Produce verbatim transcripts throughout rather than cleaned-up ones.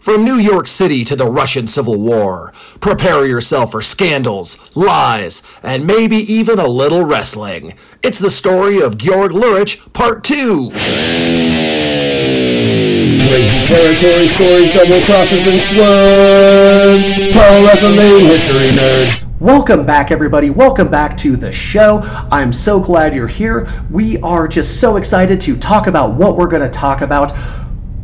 From New York City to the Russian Civil War, prepare yourself for scandals, lies, and maybe even a little wrestling. It's the story of Georg Lurich, Part two. Crazy territory stories, double crosses, and swerves. Pro Wrestling History Nerds. Welcome back, everybody. Welcome back to the show. I'm so glad you're here. We are just so excited to talk about what we're going to talk about.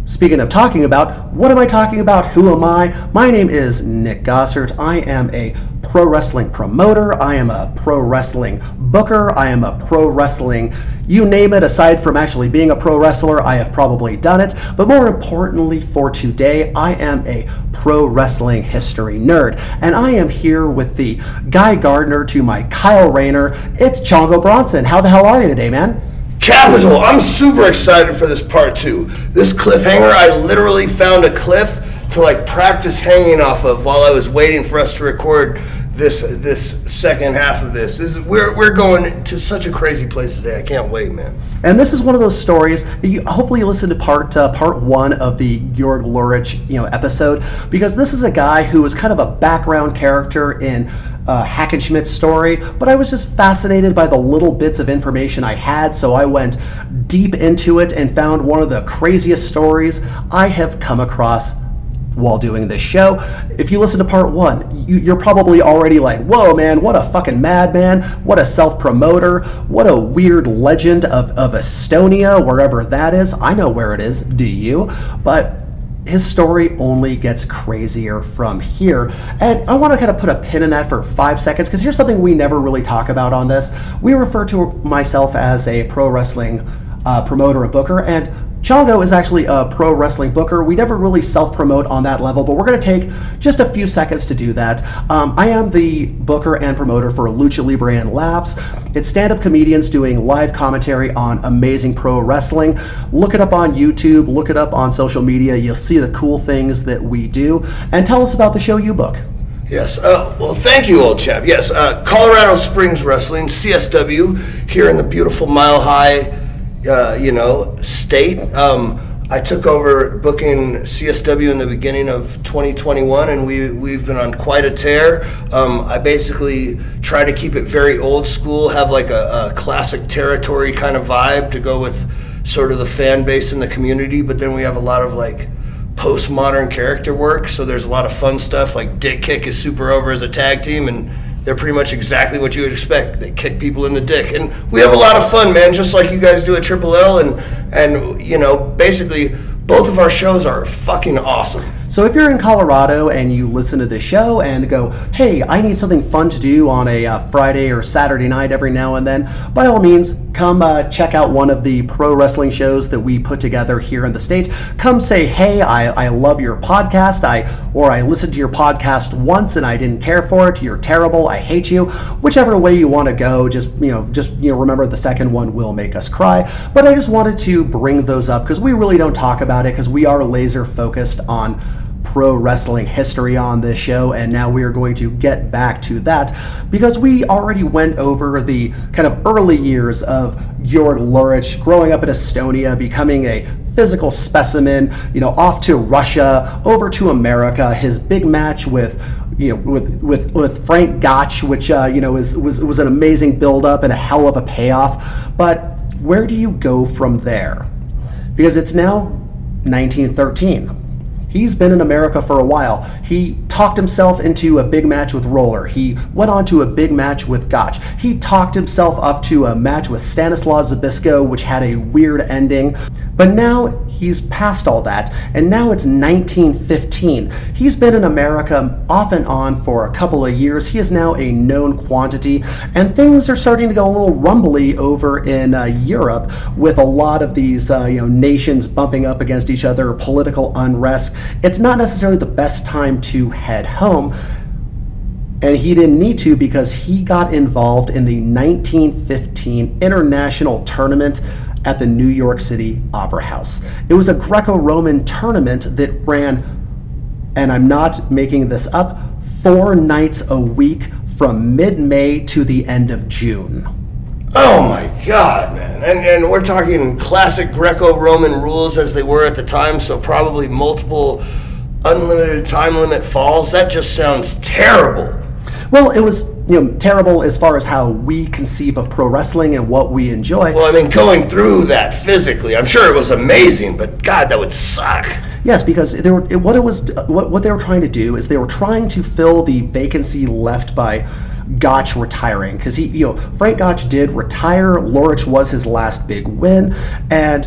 Speaking of talking about, what am I talking about? Who am I? My name is Nick Gossert. I am a pro wrestling promoter. I am a pro wrestling booker. I am a pro wrestling, you name it. Aside from actually being a pro wrestler, I have probably done it. But more importantly for today, I am a pro wrestling history nerd. And I am here with the Guy Gardner to my Kyle Rayner. It's Chongo Bronson. How the hell are you today, man? Capital! I'm super excited for this part two. This cliffhanger, I literally found a cliff to like practice hanging off of while I was waiting for us to record this this second half of this. This is, we're we're going to such a crazy place today. I can't wait, man. And this is one of those stories that you hopefully you listen to part uh, part one of the Georg Lurich, you know, episode, because this is a guy who was kind of a background character in Uh, Hackenschmidt's story, but I was just fascinated by the little bits of information I had, so I went deep into it and found one of the craziest stories I have come across while doing this show. If you listen to part one, you, you're probably already like, whoa, man, what a fucking madman, what a self-promoter, what a weird legend of, of Estonia, wherever that is. I know where it is, do you? But his story only gets crazier from here. And I want to kind of put a pin in that for five seconds because here's something we never really talk about on this. We refer to myself as a pro wrestling uh, promoter and booker, and Chongo is actually a pro wrestling booker. We never really self-promote on that level, but we're going to take just a few seconds to do that. Um, I am the booker and promoter for Lucha Libre and Laughs. It's stand-up comedians doing live commentary on amazing pro wrestling. Look it up on YouTube. Look it up on social media. You'll see the cool things that we do. And tell us about the show you book. Yes. Uh, well, thank you, old chap. Yes. Uh, Colorado Springs Wrestling, C S W, here in the beautiful Mile High Uh, you know, state. Um, I took over booking C S W in the beginning of twenty twenty-one, and we, we've been on quite a tear. Um, I basically try to keep it very old school, have like a, a classic territory kind of vibe to go with sort of the fan base and the community, but then we have a lot of like postmodern character work, so there's a lot of fun stuff, like Dick Kick is super over as a tag team, and they're pretty much exactly what you would expect. They kick people in the dick. And we have a lot of fun, man, just like you guys do at Triple L. And, and you know, basically, both of our shows are fucking awesome. So if you're in Colorado and you listen to this show and go, hey, I need something fun to do on a uh, Friday or Saturday night every now and then, by all means, come uh, check out one of the pro wrestling shows that we put together here in the state. Come say, hey, I, I love your podcast, I or I listened to your podcast once and I didn't care for it, you're terrible, I hate you. Whichever way you want to go, just you know, just you know, remember the second one will make us cry. But I just wanted to bring those up because we really don't talk about it because we are laser focused on pro wrestling history on this show, and now we are going to get back to that because we already went over the kind of early years of Georg Lurich growing up in Estonia, becoming a physical specimen, you know, off to Russia, over to America, his big match with you know, with with with Frank Gotch, which uh, you know is was was an amazing build up and a hell of a payoff. But where do you go from there? Because it's now nineteen thirteen. He's been in America for a while. He talked himself into a big match with Roller. He went on to a big match with Gotch. He talked himself up to a match with Stanislaus Zbyszko, which had a weird ending. But now he's past all that, and now it's nineteen fifteen. He's been in America off and on for a couple of years. He is now a known quantity, and things are starting to go a little rumbly over in uh, Europe with a lot of these uh, you know nations bumping up against each other, political unrest. It's not necessarily the best time to head home, and he didn't need to because he got involved in the nineteen fifteen international tournament at the New York City Opera House. It was a Greco-Roman tournament that ran, and I'm not making this up, four nights a week from mid-May to the end of June. Oh my God, man. And and we're talking classic Greco-Roman rules as they were at the time, so probably multiple unlimited time limit falls, that just sounds terrible. Well, it was, you know, terrible as far as how we conceive of pro wrestling and what we enjoy. Well, I mean, going through that physically, I'm sure it was amazing, but God, that would suck. Yes, because they were, what it was, what, what they were trying to do is they were trying to fill the vacancy left by Gotch retiring, because he, you know, Frank Gotch did retire. Lurich was his last big win, and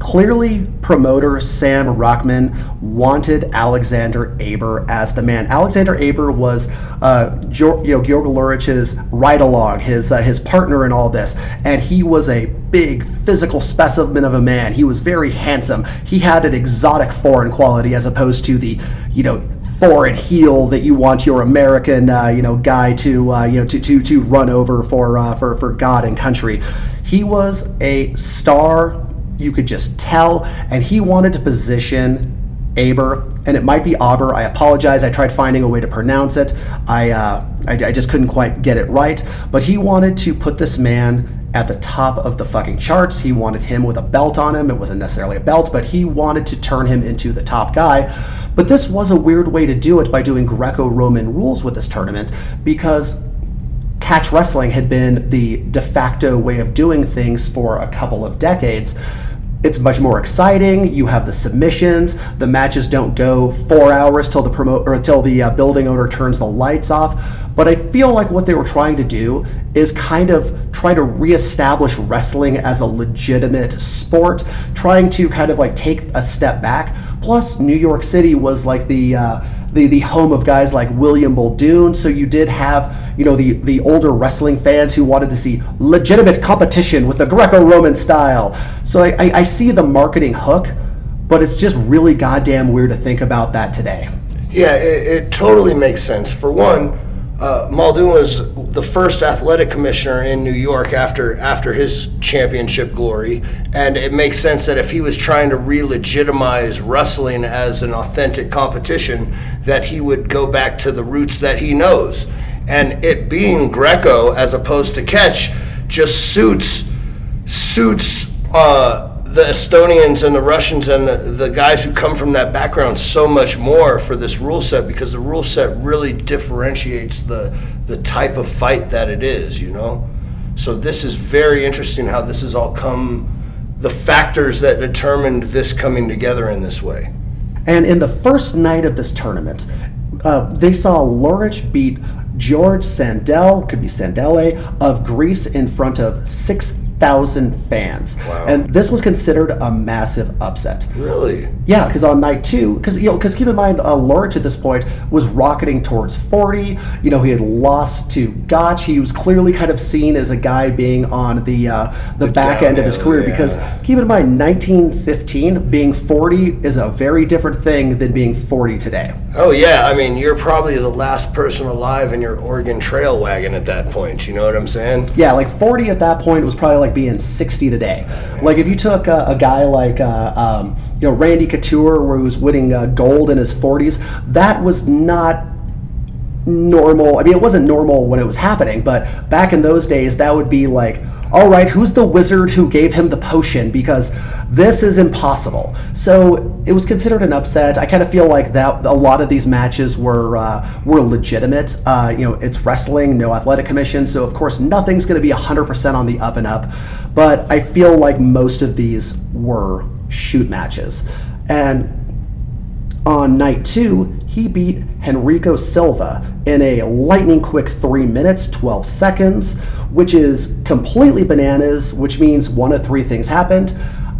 clearly, promoter Sam Rachman wanted Alexander Aber as the man. Alexander Aber was, uh, Georg, you know, Georg Lurich's ride-along, his uh, his partner in all this, and he was a big physical specimen of a man. He was very handsome. He had an exotic foreign quality as opposed to the, you know, foreign heel that you want your American, uh, you know, guy to, uh, you know, to to to run over for uh, for for God and country. He was a star. You could just tell, and he wanted to position Aber, and it might be Aber. I apologize. I tried finding a way to pronounce it. I, uh, I I just couldn't quite get it right. But he wanted to put this man at the top of the fucking charts. He wanted him with a belt on him. It wasn't necessarily a belt, but he wanted to turn him into the top guy. But this was a weird way to do it by doing Greco-Roman rules with this tournament, because catch wrestling had been the de facto way of doing things for a couple of decades. It's much more exciting. You have the submissions. The matches don't go four hours till the promote or till the uh, building owner turns the lights off. But I feel like what they were trying to do is kind of try to reestablish wrestling as a legitimate sport, trying to kind of like take a step back. Plus, New York City was like the uh, the the home of guys like William Muldoon, so you did have, you know, the the older wrestling fans who wanted to see legitimate competition with the Greco-Roman style. So I, I, I see the marketing hook, but it's just really goddamn weird to think about that today. Yeah, it, it totally makes sense. For one, uh, Muldoon was the first athletic commissioner in New York after after his championship glory, and it makes sense that if he was trying to re-legitimize wrestling as an authentic competition, that he would go back to the roots that he knows. And it being Greco as opposed to catch just suits suits uh, the Estonians and the Russians and the, the guys who come from that background so much more for this rule set, because the rule set really differentiates the the type of fight that it is, you know? So this is very interesting how this has all come, the factors that determined this coming together in this way. And in the first night of this tournament, uh, they saw Lurich beat George Sandel, could be Sandele, of Greece in front of six thousand fans. Wow. And this was considered a massive upset. Really? Yeah, because on night two, because you know, because keep in mind, uh, Lurich at this point was rocketing towards forty. You know, he had lost to Gotch. He was clearly kind of seen as a guy being on the uh, the, the back end of his career, yeah. Because keep in mind, nineteen fifteen, being forty is a very different thing than being forty today. Oh yeah, I mean, you're probably the last person alive in your Oregon Trail wagon at that point. You know what I'm saying? Yeah, like forty at that point was probably like Like being sixty today. Like if you took a, a guy like uh, um, you know, Randy Couture, where he was winning uh, gold in his forties, that was not normal. I mean, it wasn't normal when it was happening, but back in those days, that would be like, all right, who's the wizard who gave him the potion? Because this is impossible. So it was considered an upset. I kind of feel like that a lot of these matches were uh, were legitimate. Uh, you know, it's wrestling, no athletic commission, so of course nothing's going to be one hundred percent on the up and up. But I feel like most of these were shoot matches. And on night two, he beat Henrico Silva in a lightning quick three minutes, twelve seconds, which is completely bananas, which means one of three things happened.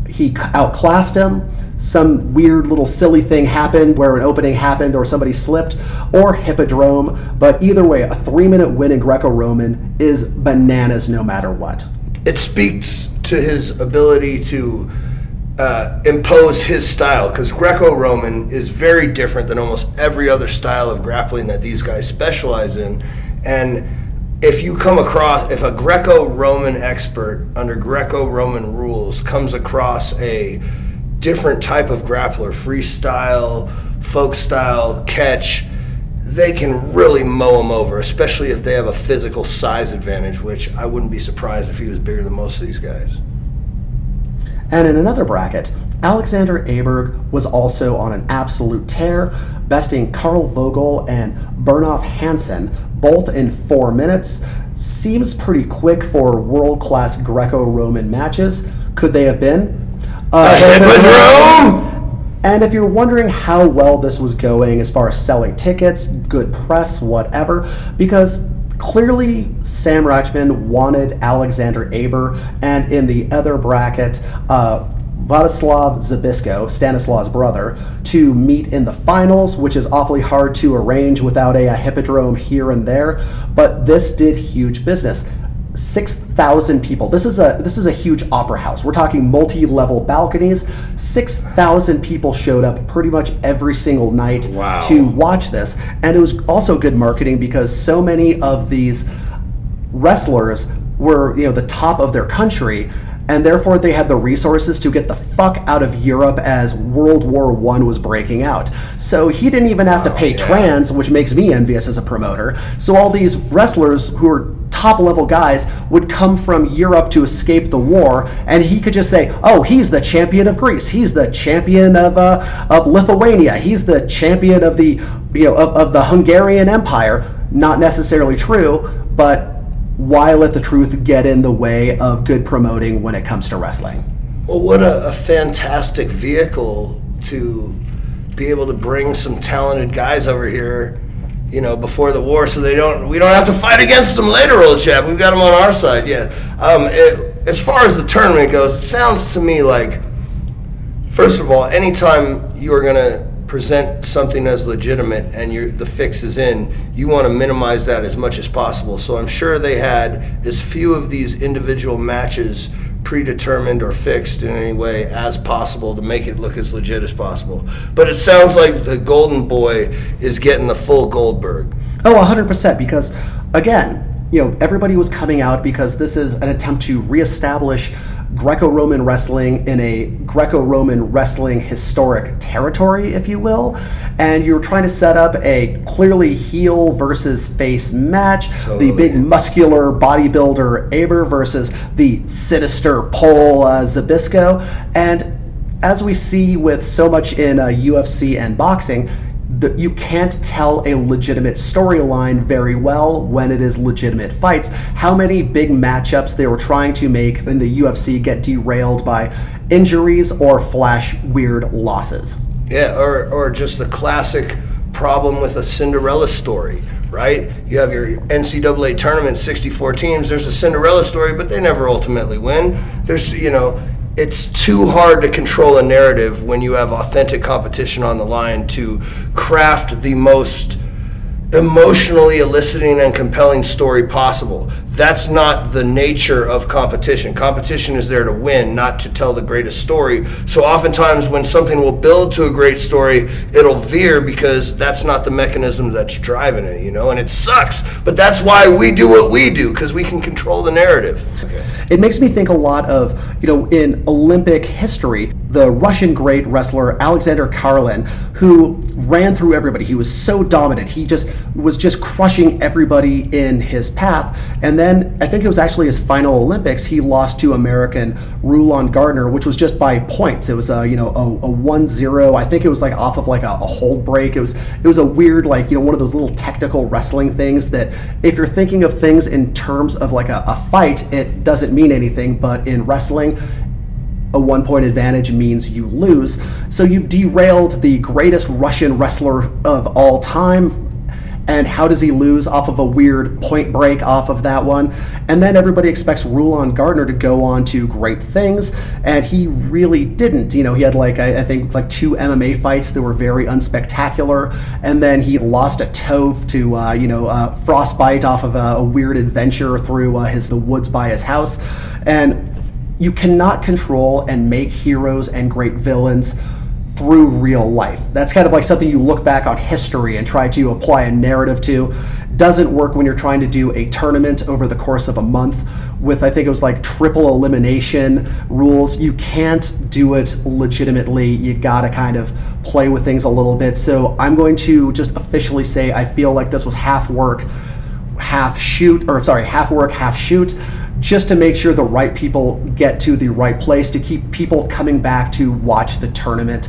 He outclassed him, some weird little silly thing happened where an opening happened or somebody slipped, or hippodrome. But either way, a three minute win in Greco-Roman is bananas no matter what. It speaks to his ability to Uh, impose his style, because Greco-Roman is very different than almost every other style of grappling that these guys specialize in. And if you come across, if a Greco-Roman expert under Greco-Roman rules comes across a different type of grappler, freestyle, folk style, catch, they can really mow him over, especially if they have a physical size advantage, which I wouldn't be surprised if he was bigger than most of these guys. And in another bracket, Alexander Aber was also on an absolute tear, besting Karl Vogel and Bernoff Hansen, both in four minutes. Seems pretty quick for world-class Greco-Roman matches. Could they have been? Uh, they been Rome! And if you're wondering how well this was going as far as selling tickets, good press, whatever, because clearly, Sam Rachman wanted Alexander Aber, and in the other bracket, uh, Vladislav Zbyszko, Stanislaus' brother, to meet in the finals, which is awfully hard to arrange without a, a hippodrome here and there. But this did huge business. six thousand people. This is a this is a huge opera house. We're talking multi-level balconies. six thousand people showed up pretty much every single night wow. to watch this. And it was also good marketing because so many of these wrestlers were, you know, the top of their country, and therefore they had the resources to get the fuck out of Europe as World War One was breaking out. So he didn't even have to pay oh, yeah. trans, which makes me envious as a promoter. So all these wrestlers who are top-level guys would come from Europe to escape the war, and he could just say, oh, he's the champion of Greece, he's the champion of uh, of Lithuania, he's the champion of the, you know, of, of the Hungarian Empire. Not necessarily true, but why let the truth get in the way of good promoting when it comes to wrestling? Well, what a, a fantastic vehicle to be able to bring some talented guys over here, you know, before the war, so they don't we don't have to fight against them later, old chap. We've got them on our side, yeah. Um, it, as far as the tournament goes, it sounds to me like, first of all, anytime you are going to present something as legitimate and you're, the fix is in, you want to minimize that as much as possible. So I'm sure they had as few of these individual matches predetermined or fixed in any way as possible to make it look as legit as possible. But it sounds like the Golden Boy is getting the full Goldberg. Oh, one hundred percent, because again, you know, everybody was coming out because this is an attempt to reestablish Greco-Roman wrestling in a Greco-Roman wrestling historic territory, if you will, and you're trying to set up a clearly heel versus face match. Totally. The big muscular bodybuilder Aber versus the sinister Pole uh, Zbyszko, and as we see with so much in uh, U F C and boxing, that you can't tell a legitimate storyline very well when it is legitimate fights. How many big matchups they were trying to make in the U F C get derailed by injuries or flash weird losses. Yeah, or or just the classic problem with a Cinderella story, right? You have your N C double A tournament, sixty-four teams, there's a Cinderella story, but they never ultimately win. There's, you know, it's too hard to control a narrative when you have authentic competition on the line to craft the most emotionally eliciting and compelling story possible. That's not the nature of competition. Competition is there to win, not to tell the greatest story. So oftentimes when something will build to a great story, it'll veer because that's not the mechanism that's driving it, you know, and it sucks. But that's why we do what we do, because we can control the narrative. Okay. It makes me think a lot of, you know, in Olympic history, the Russian great wrestler Alexander Karelin, who ran through everybody. He was so dominant. He just was just crushing everybody in his path. And then I think it was actually his final Olympics, he lost to American Rulon Gardner, which was just by points. It was a, you know, a, a one zero. I think it was like off of like a, a hold break. It was it was a weird, like, you know, one of those little technical wrestling things that if you're thinking of things in terms of like a, a fight, it doesn't mean anything, but in wrestling, a one-point advantage means you lose. So you've derailed the greatest Russian wrestler of all time. And how does he lose? Off of a weird point break off of that one. And then everybody expects Rulon Gardner to go on to great things, and he really didn't. You know, he had like, I, I think like two M M A fights that were very unspectacular, and then he lost a toe to, uh, you know, uh, frostbite off of a, a weird adventure through uh, his the woods by his house. And you cannot control and make heroes and great villains through real life. That's kind of like something you look back on history and try to apply a narrative to. Doesn't work when you're trying to do a tournament over the course of a month with, I think it was like triple elimination rules. You can't do it legitimately. You gotta kind of play with things a little bit. So I'm going to just officially say I feel like this was half work, half shoot, or sorry, half work, half shoot. just to make sure the right people get to the right place, to keep people coming back to watch the tournament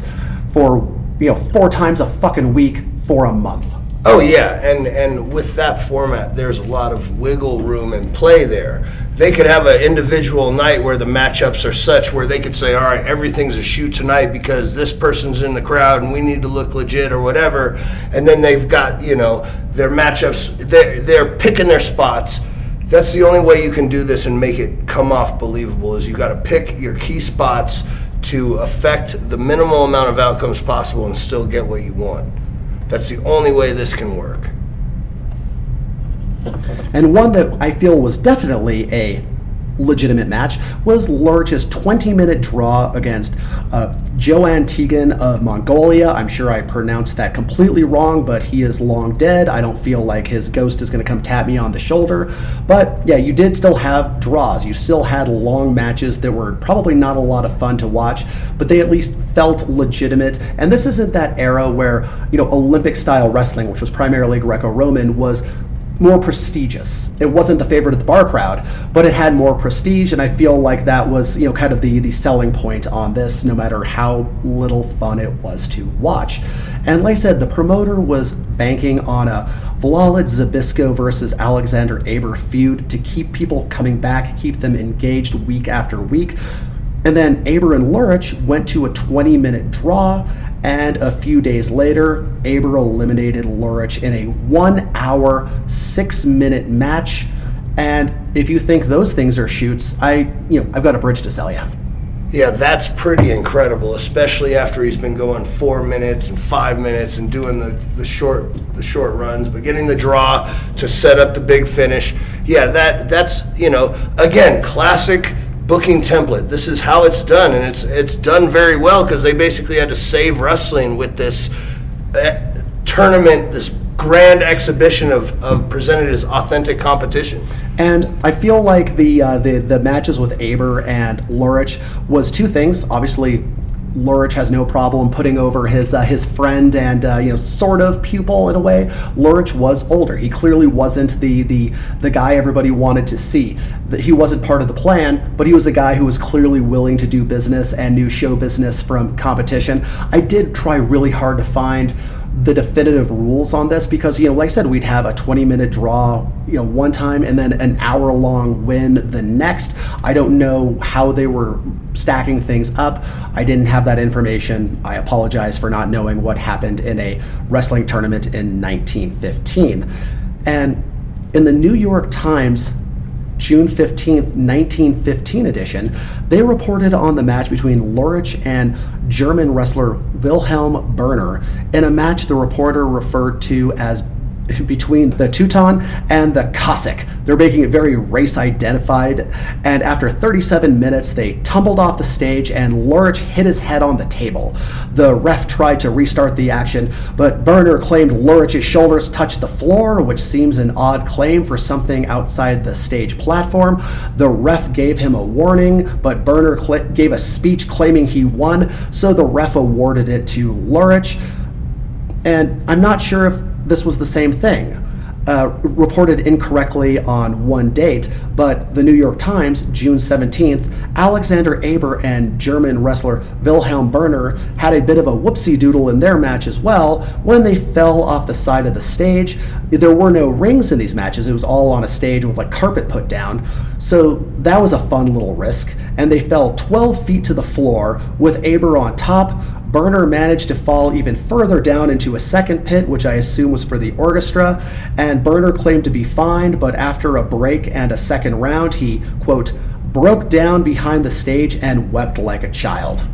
for, you know, four times a fucking week for a month. Oh yeah, and and with that format, there's a lot of wiggle room and play there. They could have an individual night where the matchups are such where they could say, all right, everything's a shoot tonight because this person's in the crowd and we need to look legit or whatever. And then they've got, you know, their matchups, they're, they're picking their spots. That's the only way you can do this and make it come off believable, is you got to pick your key spots to affect the minimal amount of outcomes possible and still get what you want. That's the only way this can work. And one that I feel was definitely a legitimate match was Lurich's twenty-minute draw against uh, Joe Antigen of Mongolia. I'm sure I pronounced that completely wrong, but he is long dead. I don't feel like his ghost is going to come tap me on the shoulder. But yeah, you did still have draws. You still had long matches that were probably not a lot of fun to watch, but they at least felt legitimate. And this isn't that era where, you know, Olympic-style wrestling, which was primarily Greco-Roman, was more prestigious. It wasn't the favorite of the bar crowd, but it had more prestige, and I feel like that was, you know, kind of the, the selling point on this, no matter how little fun it was to watch. And like I said, the promoter was banking on a Vladislav Zbyszko versus Alexander Aber feud to keep people coming back, keep them engaged week after week. And then Aber and Lurich went to a twenty-minute draw, and a few days later, Aber eliminated Lurich in a one-hour, six-minute match. And if you think those things are shoots, I, you know, I've got a bridge to sell you. Yeah, that's pretty incredible, especially after he's been going four minutes and five minutes and doing the, the short the short runs, but getting the draw to set up the big finish. Yeah, that that's, you know, again, classic booking template. This is how it's done, and it's it's done very well because they basically had to save wrestling with this uh, tournament, this grand exhibition of, of presented as authentic competition. And I feel like the uh, the the matches with Aber and Lurich was two things. Obviously, Lurich has no problem putting over his uh, his friend and uh, you know, sort of pupil in a way. Lurich was older. He clearly wasn't the the the guy everybody wanted to see. The, he wasn't part of the plan, but he was a guy who was clearly willing to do business and knew show business from competition. I did try really hard to find the definitive rules on this because, you know, like I said, we'd have a twenty-minute draw, you know, one time, and then an hour-long win the next. I don't know how they were stacking things up. I didn't have that information. I apologize for not knowing what happened in a wrestling tournament in nineteen fifteen. And in the New York Times June fifteenth, nineteen fifteen edition, they reported on the match between Lurich and German wrestler Wilhelm Berner in a match the reporter referred to as between the Teuton and the Cossack. They're making it very race-identified, and after thirty-seven minutes, they tumbled off the stage, and Lurich hit his head on the table. The ref tried to restart the action, but Berner claimed Lurich's shoulders touched the floor, which seems an odd claim for something outside the stage platform. The ref gave him a warning, but Berner cl- gave a speech claiming he won, so the ref awarded it to Lurich. And I'm not sure if this was the same thing, uh, reported incorrectly on one date, but the New York Times, June seventeenth, Alexander Aber and German wrestler Wilhelm Berner had a bit of a whoopsie-doodle in their match as well when they fell off the side of the stage. There were no rings in these matches. It was all on a stage with like carpet put down. So that was a fun little risk, and they fell twelve feet to the floor with Aber on top. Berner managed to fall even further down into a second pit, which I assume was for the orchestra, and Berner claimed to be fine, but after a break and a second round, he, quote, broke down behind the stage and wept like a child.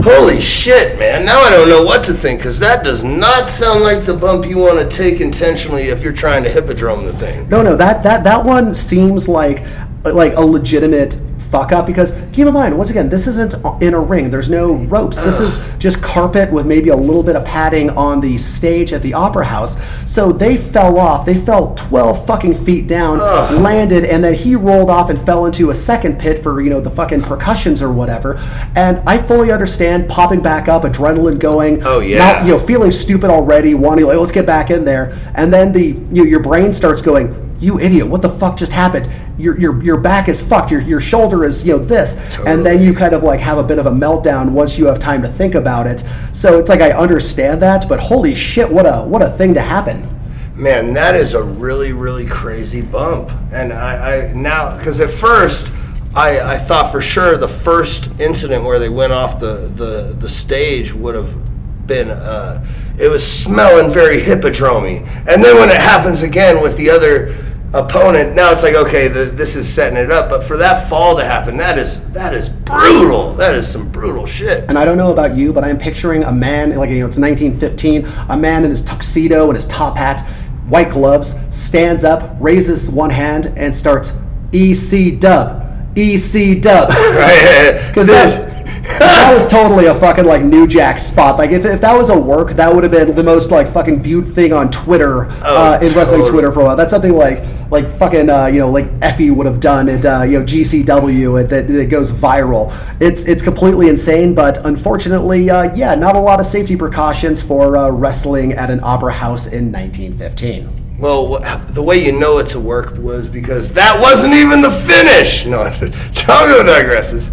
Holy shit, man. Now I don't know what to think, because that does not sound like the bump you want to take intentionally if you're trying to hippodrome the thing. No, no, that, that, that one seems like, like a legitimate fuck up, because keep in mind, once again, this isn't in a ring. There's no ropes. This is just carpet with maybe a little bit of padding on the stage at the Opera House. So they fell off. They fell twelve fucking feet down, Ugh. landed, and then he rolled off and fell into a second pit for, you know, the fucking percussions or whatever. And I fully understand popping back up, adrenaline going. Oh yeah. Not, you know, feeling stupid already, wanting like, let's get back in there. And then the you know, your brain starts going, you idiot, what the fuck just happened? Your your your back is fucked, your your shoulder is, you know, this. Totally. And then you kind of like have a bit of a meltdown once you have time to think about it. So it's like, I understand that, but holy shit, what a what a thing to happen. Man, that is a really, really crazy bump. And I, I now, because at first I, I thought for sure the first incident where they went off the, the, the stage would have been, uh, it was smelling very hippodrome-y. And then when it happens again with the other opponent, now it's like, okay, the, this is setting it up. But for that fall to happen, that is that is brutal. That is some brutal shit. And I don't know about you, but I'm picturing a man, like, you know, it's nineteen fifteen, a man in his tuxedo and his top hat, white gloves, stands up, raises one hand, and starts E C dub, E C dub. Because that's... that was totally a fucking like New Jack spot. Like if, if that was a work, that would have been the most like fucking viewed thing on Twitter, oh, uh, in wrestling Twitter for a while. That's something like like fucking uh, you know, like Effie would have done at uh, you know, G C W that that goes viral. It's it's completely insane, but unfortunately, uh, yeah, not a lot of safety precautions for uh, wrestling at an opera house in nineteen fifteen. Well, the way you know it's a work was because that wasn't even the finish. No, Chongo digresses.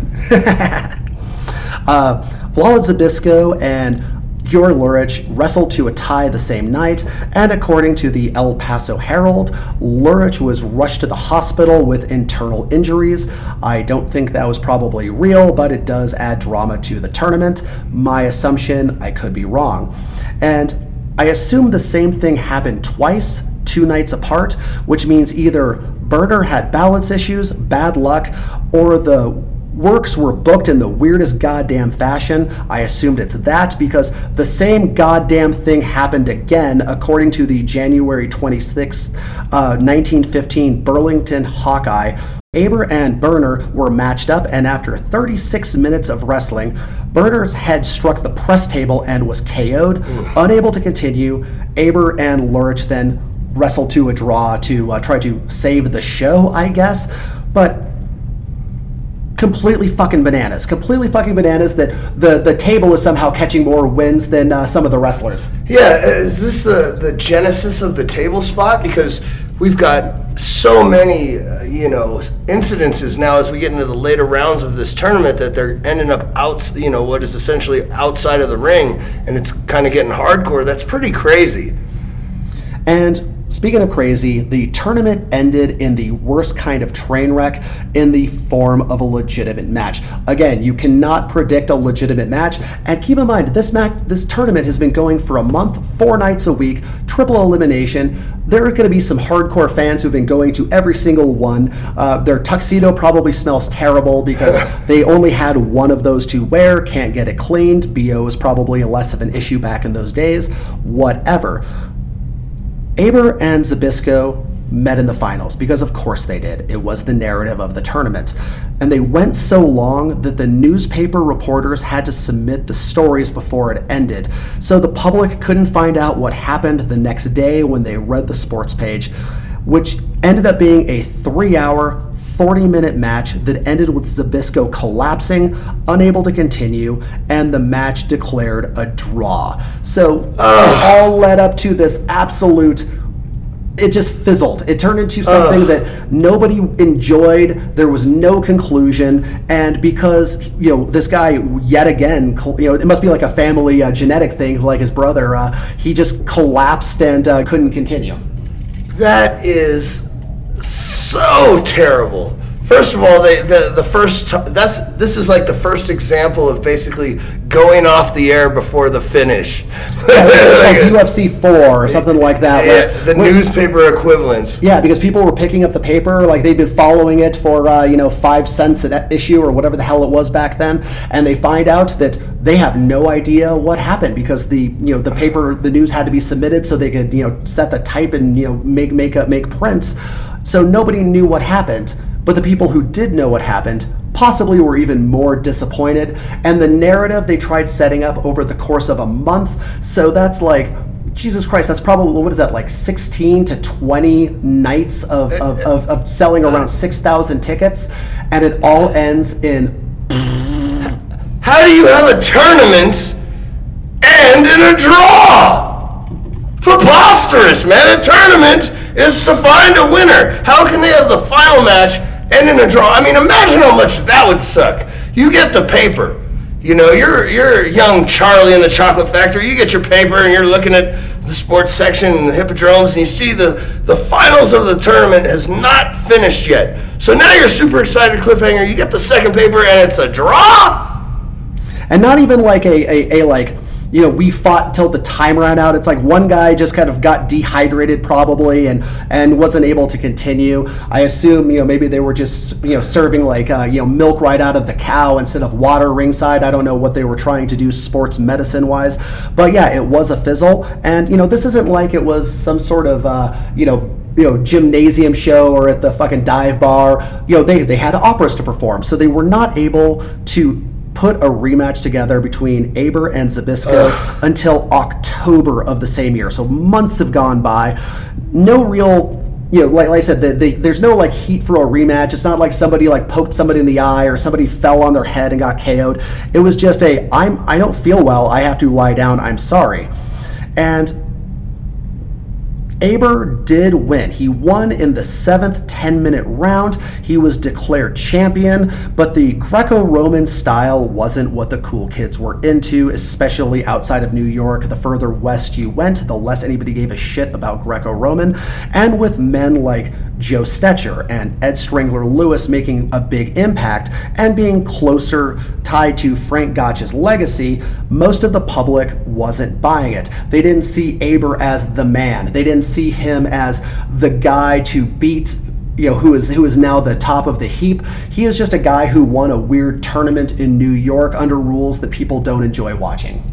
Uh, Vlad Zbyszko and Georg Lurich wrestled to a tie the same night, and according to the El Paso Herald, Lurich was rushed to the hospital with internal injuries. I don't think that was probably real, but it does add drama to the tournament. My assumption, I could be wrong. And I assume the same thing happened twice, two nights apart, which means either Berner had balance issues, bad luck, or the works were booked in the weirdest goddamn fashion. I assumed it's that because the same goddamn thing happened again, according to the January twenty-sixth, uh, nineteen fifteen Burlington Hawkeye. Aber and Berner were matched up, and after thirty-six minutes of wrestling, Berner's head struck the press table and was K O'd. Ooh. Unable to continue, Aber and Lurich then wrestled to a draw to uh, try to save the show, I guess. But completely fucking bananas. Completely fucking bananas that the, the table is somehow catching more wins than uh, some of the wrestlers. Yeah, is this the, the genesis of the table spot? Because we've got so many, uh, you know, incidences now as we get into the later rounds of this tournament that they're ending up out, you know, what is essentially outside of the ring, and it's kind of getting hardcore. That's pretty crazy. And speaking of crazy, the tournament ended in the worst kind of train wreck in the form of a legitimate match. Again, you cannot predict a legitimate match. And keep in mind, this match, this tournament has been going for a month, four nights a week, triple elimination. There are going to be some hardcore fans who've been going to every single one. Uh, their tuxedo probably smells terrible because they only had one of those to wear, can't get it cleaned. B O is probably less of an issue back in those days, whatever. Aber and Zbyszko met in the finals because of course they did. It was the narrative of the tournament. And they went so long that the newspaper reporters had to submit the stories before it ended. So the public couldn't find out what happened the next day when they read the sports page, which ended up being a three-hour forty-minute match that ended with Zbyszko collapsing, unable to continue, and the match declared a draw. So Ugh. It all led up to this absolute... It just fizzled. It turned into something Ugh. that nobody enjoyed. There was no conclusion, and because, you know, this guy yet again, you know, it must be like a family uh, genetic thing, like his brother. Uh, he just collapsed and uh, couldn't continue. That is so terrible. First of all, they, the the first t- that's this is like the first example of basically going off the air before the finish. Yeah, like like U F C four or something like that. Yeah, like, the when, newspaper equivalents. Yeah, because people were picking up the paper, like they'd been following it for uh, you know five cents an issue or whatever the hell it was back then, and they find out that they have no idea what happened because the you know the paper the news had to be submitted so they could you know set the type and you know make make up make prints. So nobody knew what happened, but the people who did know what happened possibly were even more disappointed. And the narrative they tried setting up over the course of a month, so that's like, Jesus Christ, that's probably, what is that, like sixteen to twenty nights of, of, of, of selling around six thousand tickets, and it all ends in... How do you have a tournament and in a draw? Preposterous, man. A tournament is to find a winner. How can they have the final match end in a draw? I mean, imagine how much that would suck. You get the paper. You know, you're you're young Charlie in the chocolate factory. You get your paper and you're looking at the sports section and the hippodromes, and you see the, the finals of the tournament has not finished yet. So now you're super excited, cliffhanger. You get the second paper and it's a draw. And not even like a, a, a like, you know, we fought till the time ran out. It's like one guy just kind of got dehydrated probably and, and wasn't able to continue. I assume, you know, maybe they were just, you know, serving like, uh, you know, milk right out of the cow instead of water ringside. I don't know what they were trying to do sports medicine wise. But yeah, it was a fizzle. And, you know, this isn't like it was some sort of, uh, you know, you know, gymnasium show or at the fucking dive bar. You know, they, they had operas to perform. So they were not able to put a rematch together between Aber and Zbyszko Ugh. until October of the same year. So months have gone by. No real, you know, like, like I said, the, the, there's no like heat for a rematch. It's not like somebody like poked somebody in the eye or somebody fell on their head and got K O'd. It was just a, I'm, I don't feel well. I have to lie down. I'm sorry. And Aber did win. He won in the seventh ten-minute round. He was declared champion, but the Greco-Roman style wasn't what the cool kids were into, especially outside of New York. The further west you went, the less anybody gave a shit about Greco-Roman. And with men like Joe Stetcher and Ed Strangler Lewis making a big impact and being closer tied to Frank Gotch's legacy, most of the public wasn't buying it. They didn't see Aber as the man. They didn't see him as the guy to beat, you know, who is who is now the top of the heap. He is just a guy who won a weird tournament in New York under rules that people don't enjoy watching.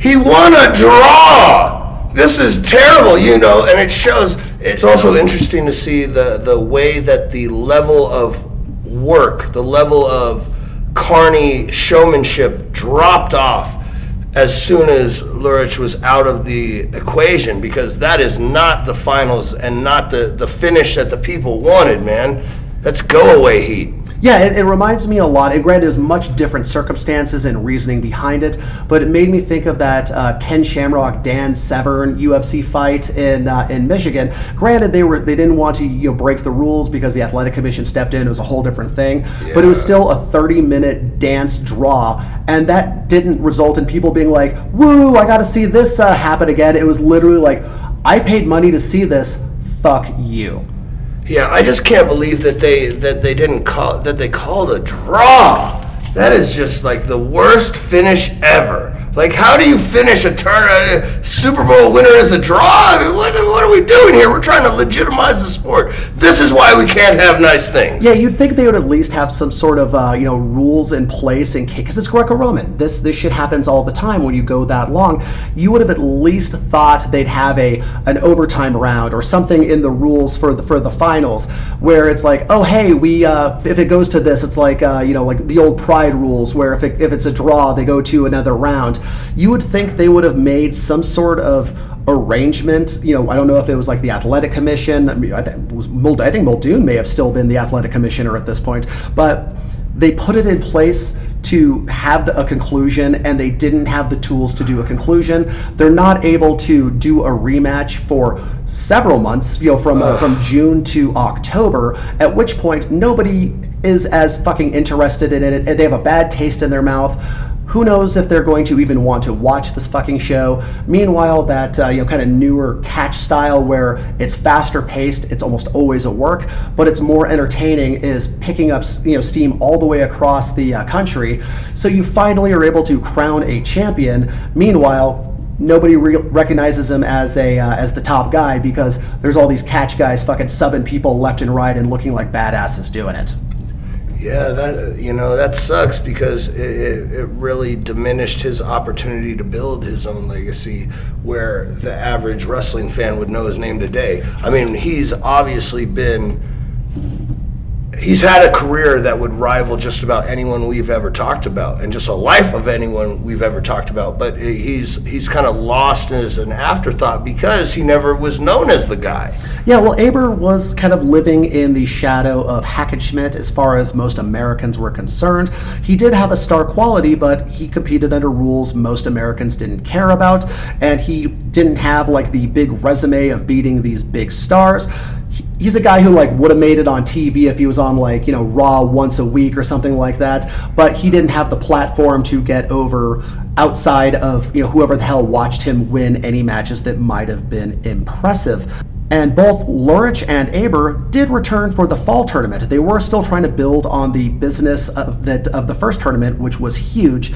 He won a draw. This is terrible, you know, and it shows. It's also interesting to see the, the way that the level of work, the level of carny showmanship dropped off as soon as Lurich was out of the equation, because that is not the finals and not the, the finish that the people wanted, man. That's go-away heat. Yeah, it, it reminds me a lot. And granted, there's much different circumstances and reasoning behind it, but it made me think of that uh, Ken Shamrock, Dan Severn U F C fight in uh, in Michigan. Granted, they were they didn't want to you know, break the rules because the athletic commission stepped in. It was a whole different thing, yeah. But it was still a thirty-minute dance draw, and that didn't result in people being like, "Woo, I got to see this uh, happen again." It was literally like, "I paid money to see this. Fuck you." Yeah, I just can't believe that they that they didn't call that they called a draw. That is just like the worst finish ever. Like, how do you finish a turn? A Super Bowl winner is a draw? I mean, what, what are we doing here? We're trying to legitimize the sport. This is why we can't have nice things. Yeah, you'd think they would at least have some sort of uh, you know rules in place in case, because it's Greco-Roman. This this shit happens all the time when you go that long. You would have at least thought they'd have a an overtime round or something in the rules for the for the finals where it's like, oh hey, we uh, if it goes to this, it's like uh, you know like the old Pride rules where if it, if it's a draw, they go to another round. You would think they would have made some sort of arrangement. You know, I don't know if it was like the athletic commission. I mean, I, th- was Muldoon, I think Muldoon may have still been the athletic commissioner at this point, but they put it in place to have the, a conclusion, and they didn't have the tools to do a conclusion. They're not able to do a rematch for several months, you know, from uh, from June to October, at which point nobody is as fucking interested in it, and they have a bad taste in their mouth. Who knows if they're going to even want to watch this fucking show? Meanwhile, that uh, you know kind of newer catch style where it's faster paced, it's almost always a work, but it's more entertaining is picking up you know steam all the way across the uh, country. So you finally are able to crown a champion. Meanwhile, nobody re- recognizes him as a uh, as the top guy because there's all these catch guys fucking subbing people left and right and looking like badasses doing it. Yeah, that you know that sucks because it, it, it really diminished his opportunity to build his own legacy, where the average wrestling fan would know his name today. I mean, he's obviously been he's had a career that would rival just about anyone we've ever talked about, and just a life of anyone we've ever talked about. But he's he's kind of lost as an afterthought because he never was known as the guy. Yeah, well, Aber was kind of living in the shadow of Hackenschmidt as far as most Americans were concerned. He did have a star quality, but he competed under rules most Americans didn't care about, and he didn't have like the big resume of beating these big stars. He's a guy who like would have made it on T V if he was on like, you know, Raw once a week or something like that, but he didn't have the platform to get over outside of, you know, whoever the hell watched him win any matches that might have been impressive. And both Lurich and Aber did return for the fall tournament. They were still trying to build on the business of that of the first tournament, which was huge,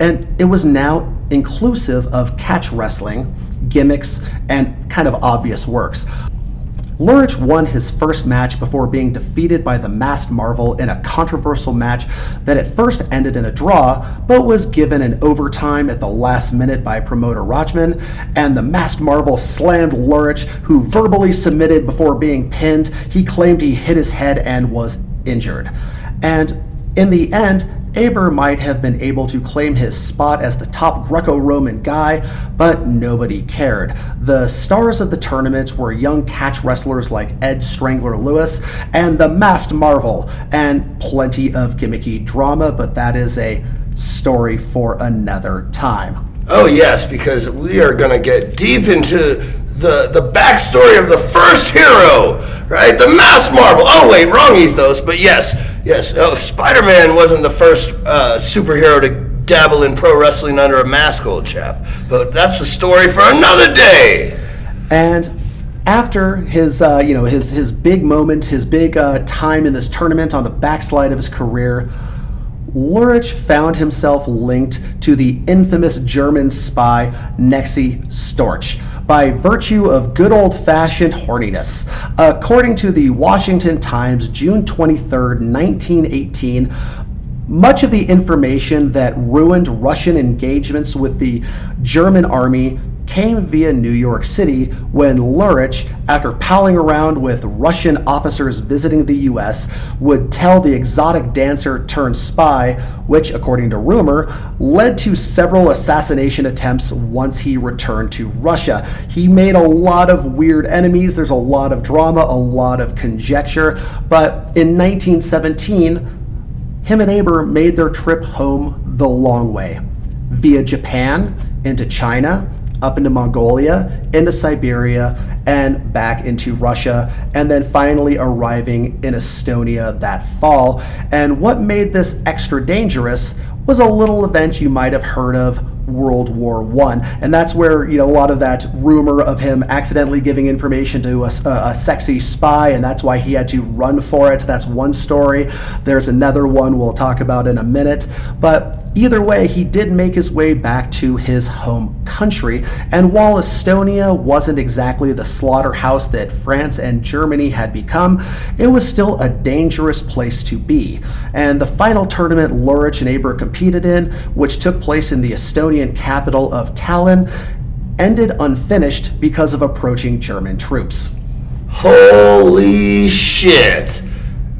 and it was now inclusive of catch wrestling, gimmicks, and kind of obvious works. Lurich won his first match before being defeated by the Masked Marvel in a controversial match that at first ended in a draw, but was given an overtime at the last minute by promoter Rachman, and the Masked Marvel slammed Lurich, who verbally submitted before being pinned. He claimed he hit his head and was injured. And in the end, Aber might have been able to claim his spot as the top Greco-Roman guy, but nobody cared. The stars of the tournament were young catch wrestlers like Ed Strangler Lewis and the Masked Marvel, and plenty of gimmicky drama, but that is a story for another time. Oh yes, because we are going to get deep into the the backstory of the first hero, right? The Masked Marvel. Oh wait, wrong ethos, but yes, yes. Oh, Spider-Man wasn't the first uh, superhero to dabble in pro wrestling under a mask, old chap. But that's a story for another day. And after his, uh, you know, his his big moment, his big uh, time in this tournament on the backslide of his career, Lurich found himself linked to the infamous German spy Nexi Storch by virtue of good old-fashioned horniness. According to the Washington Times, June twenty-third, nineteen eighteen, much of the information that ruined Russian engagements with the German army came via New York City when Lurich, after palling around with Russian officers visiting the U S, would tell the exotic dancer turned spy, which, according to rumor, led to several assassination attempts once he returned to Russia. He made a lot of weird enemies. There's a lot of drama, a lot of conjecture, but in nineteen seventeen, him and Aber made their trip home the long way, via Japan, into China, up into Mongolia, into Siberia, and back into Russia, and then finally arriving in Estonia that fall. And what made this extra dangerous was a little event you might have heard of, World War One, and that's where, you know, a lot of that rumor of him accidentally giving information to a, a sexy spy, and that's why he had to run for it. That's one story. There's another one we'll talk about in a minute, but either way, he did make his way back to his home country, and while Estonia wasn't exactly the slaughterhouse that France and Germany had become, it was still a dangerous place to be. And the final tournament Lurich and Aber competed in, which took place in the Estonian capital of Tallinn, ended unfinished because of approaching German troops. Holy shit!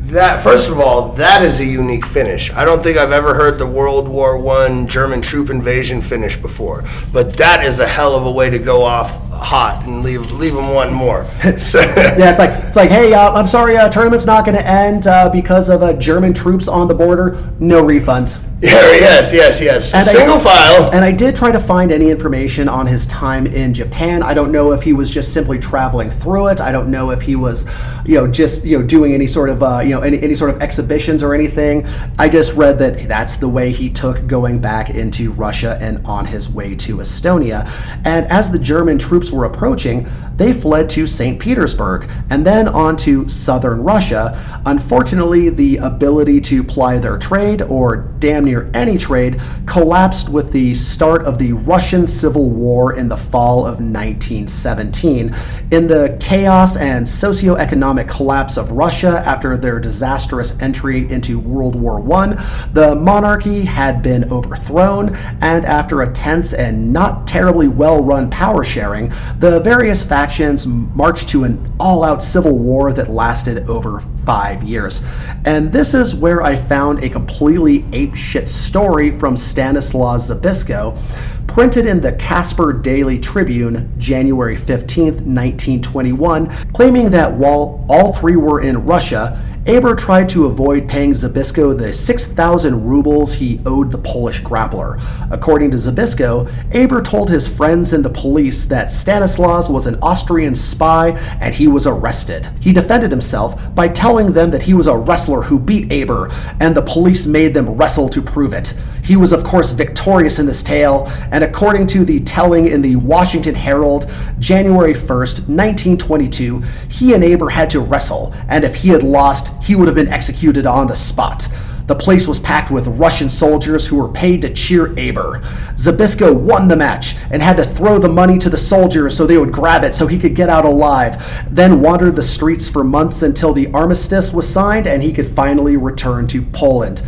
That, first of all, that is a unique finish. I don't think I've ever heard the World War One German troop invasion finish before, but that is a hell of a way to go off hot and leave leave them one more. So. Yeah, it's like it's like, hey, uh, I'm sorry, uh, tournament's not going to end uh, because of uh, German troops on the border. No refunds. Yeah, yes, yes, yes. And Single I, file. And I did try to find any information on his time in Japan. I don't know if he was just simply traveling through it. I don't know if he was, you know, just, you know, doing any sort of, uh, you know, any, any sort of exhibitions or anything. I just read that that's the way he took going back into Russia and on his way to Estonia. And as the German troops were approaching, they fled to Saint Petersburg and then on to southern Russia. Unfortunately, the ability to ply their trade, or damn near any trade, collapsed with the start of the Russian Civil War in the fall of nineteen seventeen. In the chaos and socioeconomic collapse of Russia after their disastrous entry into World War One, the monarchy had been overthrown, and after a tense and not terribly well-run power sharing, the various factions factions marched to an all-out civil war that lasted over five years. And this is where I found a completely apeshit story from Stanislaus Zbyszko, printed in the Casper Daily Tribune, January fifteenth, nineteen twenty-one, claiming that while all three were in Russia, Aber tried to avoid paying Zbyszko the six thousand rubles he owed the Polish grappler. According to Zbyszko, Aber told his friends and the police that Stanislaus was an Austrian spy and he was arrested. He defended himself by telling them that he was a wrestler who beat Aber, and the police made them wrestle to prove it. He was, of course, victorious in this tale, and according to the telling in the Washington Herald, January first, nineteen twenty-two, he and Aber had to wrestle, and if he had lost, he would have been executed on the spot. The place was packed with Russian soldiers who were paid to cheer Aber. Zbyszko won the match and had to throw the money to the soldiers so they would grab it so he could get out alive, then wandered the streets for months until the armistice was signed and he could finally return to Poland.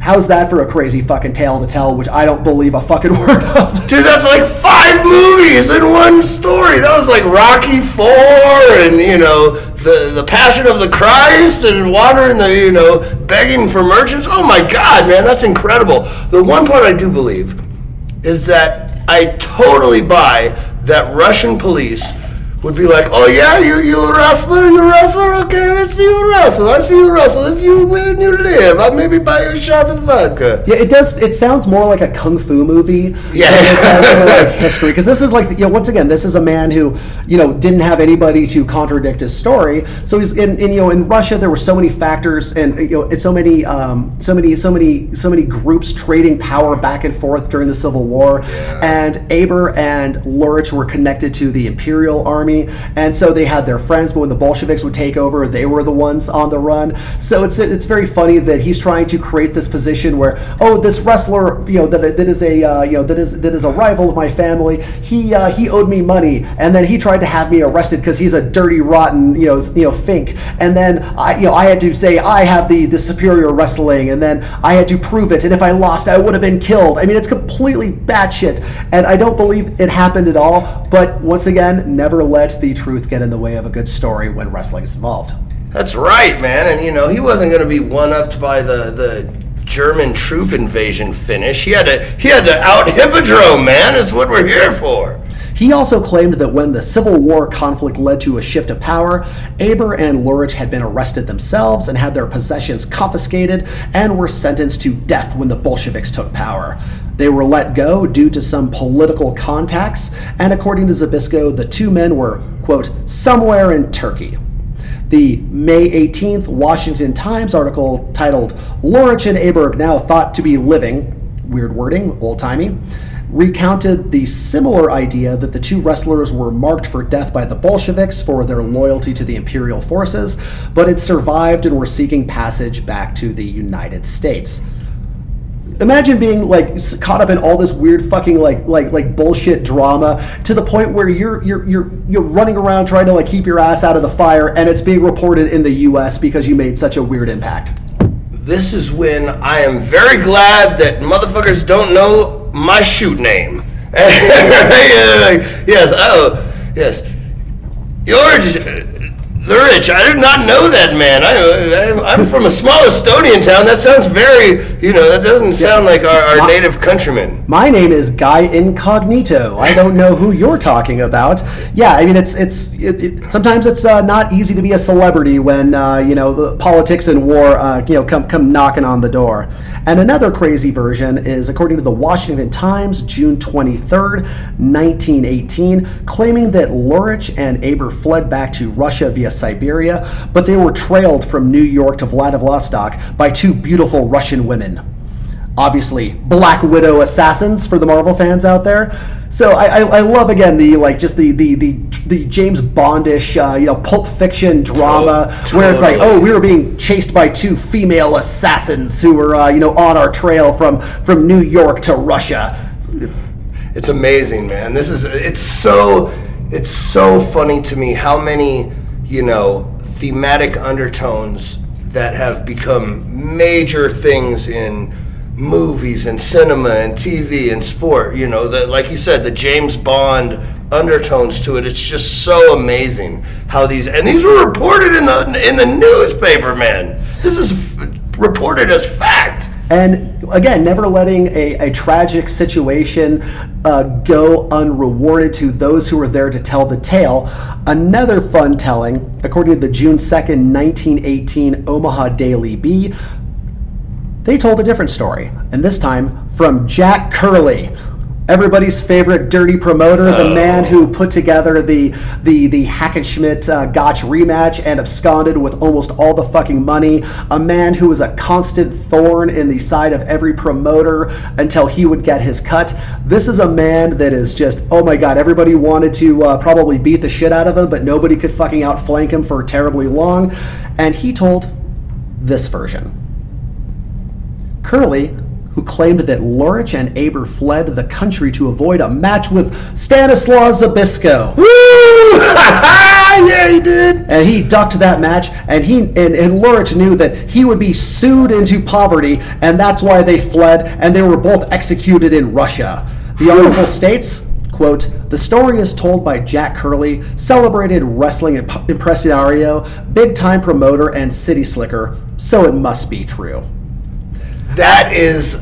How's that for a crazy fucking tale to tell, which I don't believe a fucking word of? Dude, that's like five movies in one story. That was like Rocky Four and, you know, the the Passion of the Christ and wandering the, you know, begging for merchants. Oh my God, man, that's incredible. The one part I do believe is that I totally buy that Russian police would be like, oh yeah, you you a wrestler, you a wrestler, okay, let's see you wrestle, I see you wrestle, if you win, you live, I'll maybe buy you a shot of vodka. Yeah, it does, it sounds more like a kung fu movie yeah. than it like history, because this is like, you know, once again, this is a man who, you know, didn't have anybody to contradict his story, so he's in, in you know, in Russia, there were so many factors, and, you know, it's so many, um, so many, so many, so many groups trading power back and forth during the Civil War, yeah. and Aber and Lurich were connected to the Imperial Army, and so they had their friends, but when the Bolsheviks would take over, they were the ones on the run. So it's it's very funny that he's trying to create this position where, oh, this wrestler, you know, that that is a uh, you know that is that is a rival of my family. He uh, he owed me money, and then he tried to have me arrested because he's a dirty, rotten, you know, you know, fink. And then I you know I had to say I have the the superior wrestling, and then I had to prove it. And if I lost, I would have been killed. I mean, it's completely batshit, and I don't believe it happened at all. But once again, never let let the truth get in the way of a good story when wrestling is involved. That's right, man. And, you know, he wasn't going to be one-upped by the, the German troop invasion finish. He had to he had to out hippodrome, man. That's what we're here for. He also claimed that when the Civil War conflict led to a shift of power, Aber and Lurich had been arrested themselves and had their possessions confiscated and were sentenced to death when the Bolsheviks took power. They were let go due to some political contacts, and according to Zbyszko, the two men were, quote, somewhere in Turkey. The May eighteenth Washington Times article titled, Lurich and Aber now thought to be living, weird wording, old-timey, recounted the similar idea that the two wrestlers were marked for death by the Bolsheviks for their loyalty to the imperial forces, but had survived and were seeking passage back to the United States. Imagine being like caught up in all this weird fucking like like like bullshit drama to the point where you're you're you're you're running around trying to like keep your ass out of the fire, and it's being reported in the U S because you made such a weird impact. This is when I am very glad that motherfuckers don't know my shoot name. Yes, oh, yes. George Lurich, I did not know that man. I, I, I'm from a small Estonian town. That sounds very, you know, that doesn't sound yeah. like our, our my, native countrymen. My name is Guy Incognito. I don't know who you're talking about. Yeah, I mean, it's it's it, it, sometimes it's uh, not easy to be a celebrity when uh, you know the politics and war uh, you know come come knocking on the door. And another crazy version is according to the Washington Times, June twenty-third, nineteen eighteen, claiming that Lurich and Aber fled back to Russia via Siberia, but they were trailed from New York to Vladivostok by two beautiful Russian women. Obviously, Black Widow assassins for the Marvel fans out there. So I, I, I love again the like just the the the, the James Bondish uh, you know Pulp Fiction drama totally. Where it's like, oh, we were being chased by two female assassins who were uh, you know on our trail from from New York to Russia. It's, it's amazing, man. This is it's so it's so funny to me how many, you know, thematic undertones that have become major things in movies and cinema and T V and sport. You know, the, like you said, the James Bond undertones to it. It's just so amazing how these, and these were reported in the in the newspaper, man. This is f- reported as fact. And again, never letting a, a tragic situation uh, go unrewarded to those who were there to tell the tale. Another fun telling, according to the June second, nineteen eighteen Omaha Daily Bee, they told a different story, and this time from Jack Curley, everybody's favorite dirty promoter, oh. the man who put together the the the Hackenschmidt uh, Gotch rematch and absconded with almost all the fucking money. A man who was a constant thorn in the side of every promoter until he would get his cut. This is a man that is just, oh my god, everybody wanted to uh, probably beat the shit out of him, but nobody could fucking outflank him for terribly long. And he told this version. Curley, who claimed that Lurich and Aber fled the country to avoid a match with Stanislaus Zbyszko. Woo! Yeah, he did! And he ducked that match, and he and, and Lurich knew that he would be sued into poverty, and that's why they fled, and they were both executed in Russia. The article states, quote, "The story is told by Jack Curley, celebrated wrestling impresario, big-time promoter, and city slicker, so it must be true." That is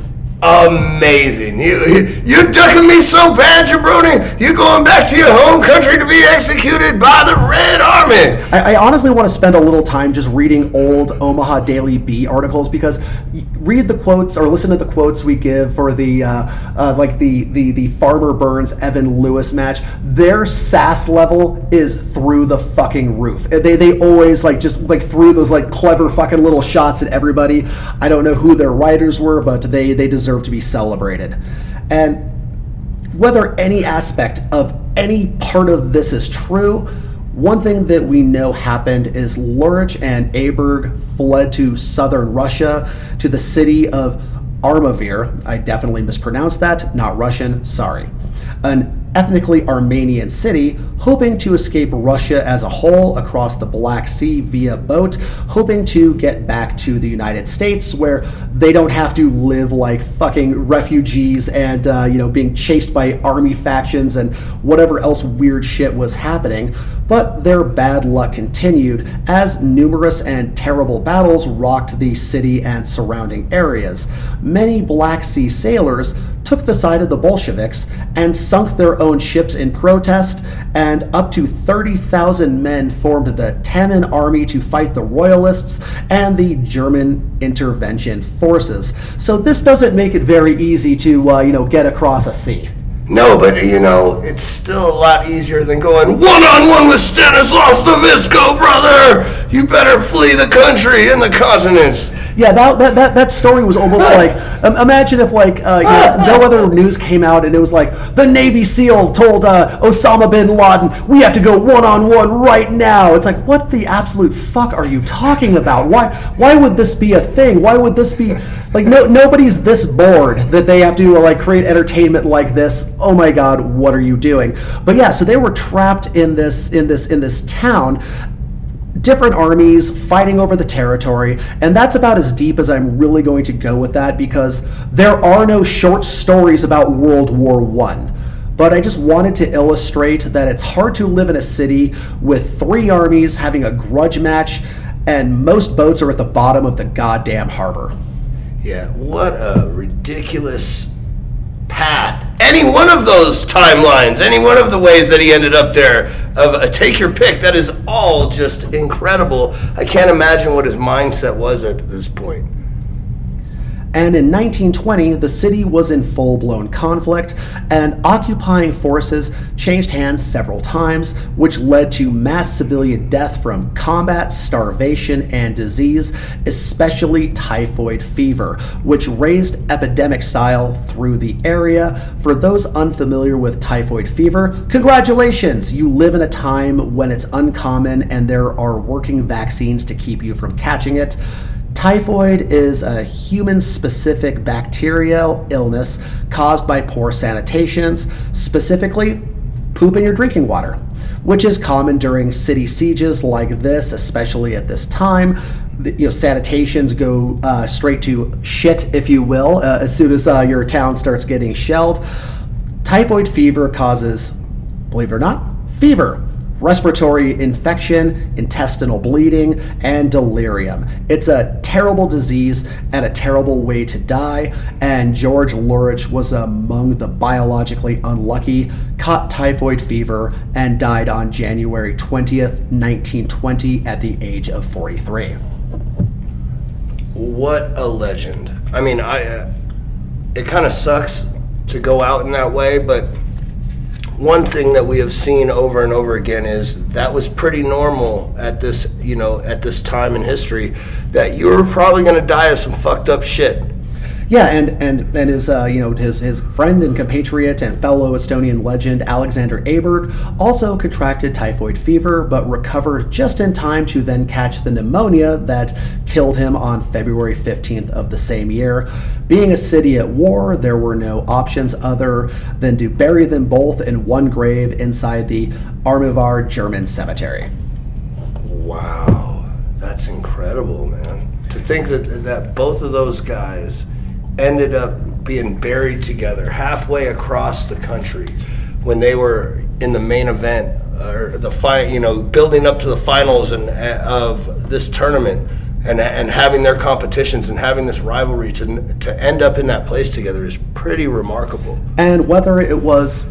amazing. You, you you ducking me so bad, jabroni. You going back to your home country to be executed by the Red Army. I, I honestly want to spend a little time just reading old Omaha Daily Bee articles, because read the quotes or listen to the quotes we give for the uh, uh, like the the the Farmer Burns Evan Lewis match. Their sass level is through the fucking roof. They they always like just like threw those like clever fucking little shots at everybody. I don't know who their writers were, but they they deserve to be celebrated. And whether any aspect of any part of this is true, one thing that we know happened is Lurich and Aber fled to southern Russia, to the city of Armavir. I definitely mispronounced that, not Russian, sorry. An ethnically Armenian city, hoping to escape Russia as a whole across the Black Sea via boat, hoping to get back to the United States where they don't have to live like fucking refugees and uh, you know, being chased by army factions and whatever else weird shit was happening. But their bad luck continued as numerous and terrible battles rocked the city and surrounding areas. Many Black Sea sailors took the side of the Bolsheviks and sunk their own ships in protest, and up to thirty thousand men formed the Taman army to fight the Royalists and the German intervention forces. So this doesn't make it very easy to, uh, you know, get across a sea. No, but, you know, it's still a lot easier than going one-on-one with Stanislaus Zbyszko, brother! You better flee the country and the continents! Yeah, that that that, that story was almost like, um, imagine if, like, uh, you know, no other news came out and it was like, the Navy SEAL told uh, Osama bin Laden, we have to go one-on-one right now! It's like, what the absolute fuck are you talking about? Why why would this be a thing? Why would this be... Like, no, nobody's this bored that they have to, like, create entertainment like this. Oh my God, what are you doing? But yeah, so they were trapped in this, in this, in this town. Different armies fighting over the territory, and that's about as deep as I'm really going to go with that, because there are no short stories about World War One. But I just wanted to illustrate that it's hard to live in a city with three armies having a grudge match, and most boats are at the bottom of the goddamn harbor. Yeah, what a ridiculous path. Any one of those timelines, any one of the ways that he ended up there, of a take your pick, that is all just incredible. I can't imagine what his mindset was at this point. And in nineteen twenty, the city was in full-blown conflict, and occupying forces changed hands several times, which led to mass civilian death from combat, starvation, and disease, especially typhoid fever, which raged epidemic-style through the area. For those unfamiliar with typhoid fever, congratulations! You live in a time when it's uncommon and there are working vaccines to keep you from catching it. Typhoid is a human-specific bacterial illness caused by poor sanitation, specifically poop in your drinking water, which is common during city sieges like this, especially at this time. You know, sanitations go uh, straight to shit, if you will, uh, as soon as uh, your town starts getting shelled. Typhoid fever causes believe it or not, fever, respiratory infection, intestinal bleeding, and delirium. It's a terrible disease and a terrible way to die, and Georg Lurich was among the biologically unlucky, caught typhoid fever, and died on January twentieth, nineteen twenty at the age of forty-three. What a legend. I mean, I uh, it kind of sucks to go out in that way, but one thing that we have seen over and over again is that was pretty normal at this, you know, at this time in history, that you were probably going to die of some fucked up shit. Yeah, and and and his uh, you know his his friend and compatriot and fellow Estonian legend Alexander Aber also contracted typhoid fever, but recovered just in time to then catch the pneumonia that killed him on February fifteenth of the same year. Being a city at war, there were no options other than to bury them both in one grave inside the Armavir German cemetery. Wow, that's incredible, man! To think that that both of those guys ended up being buried together halfway across the country when they were in the main event or the fight, you know, building up to the finals and uh, of this tournament, and and having their competitions and having this rivalry to to end up in that place together is pretty remarkable. And whether it was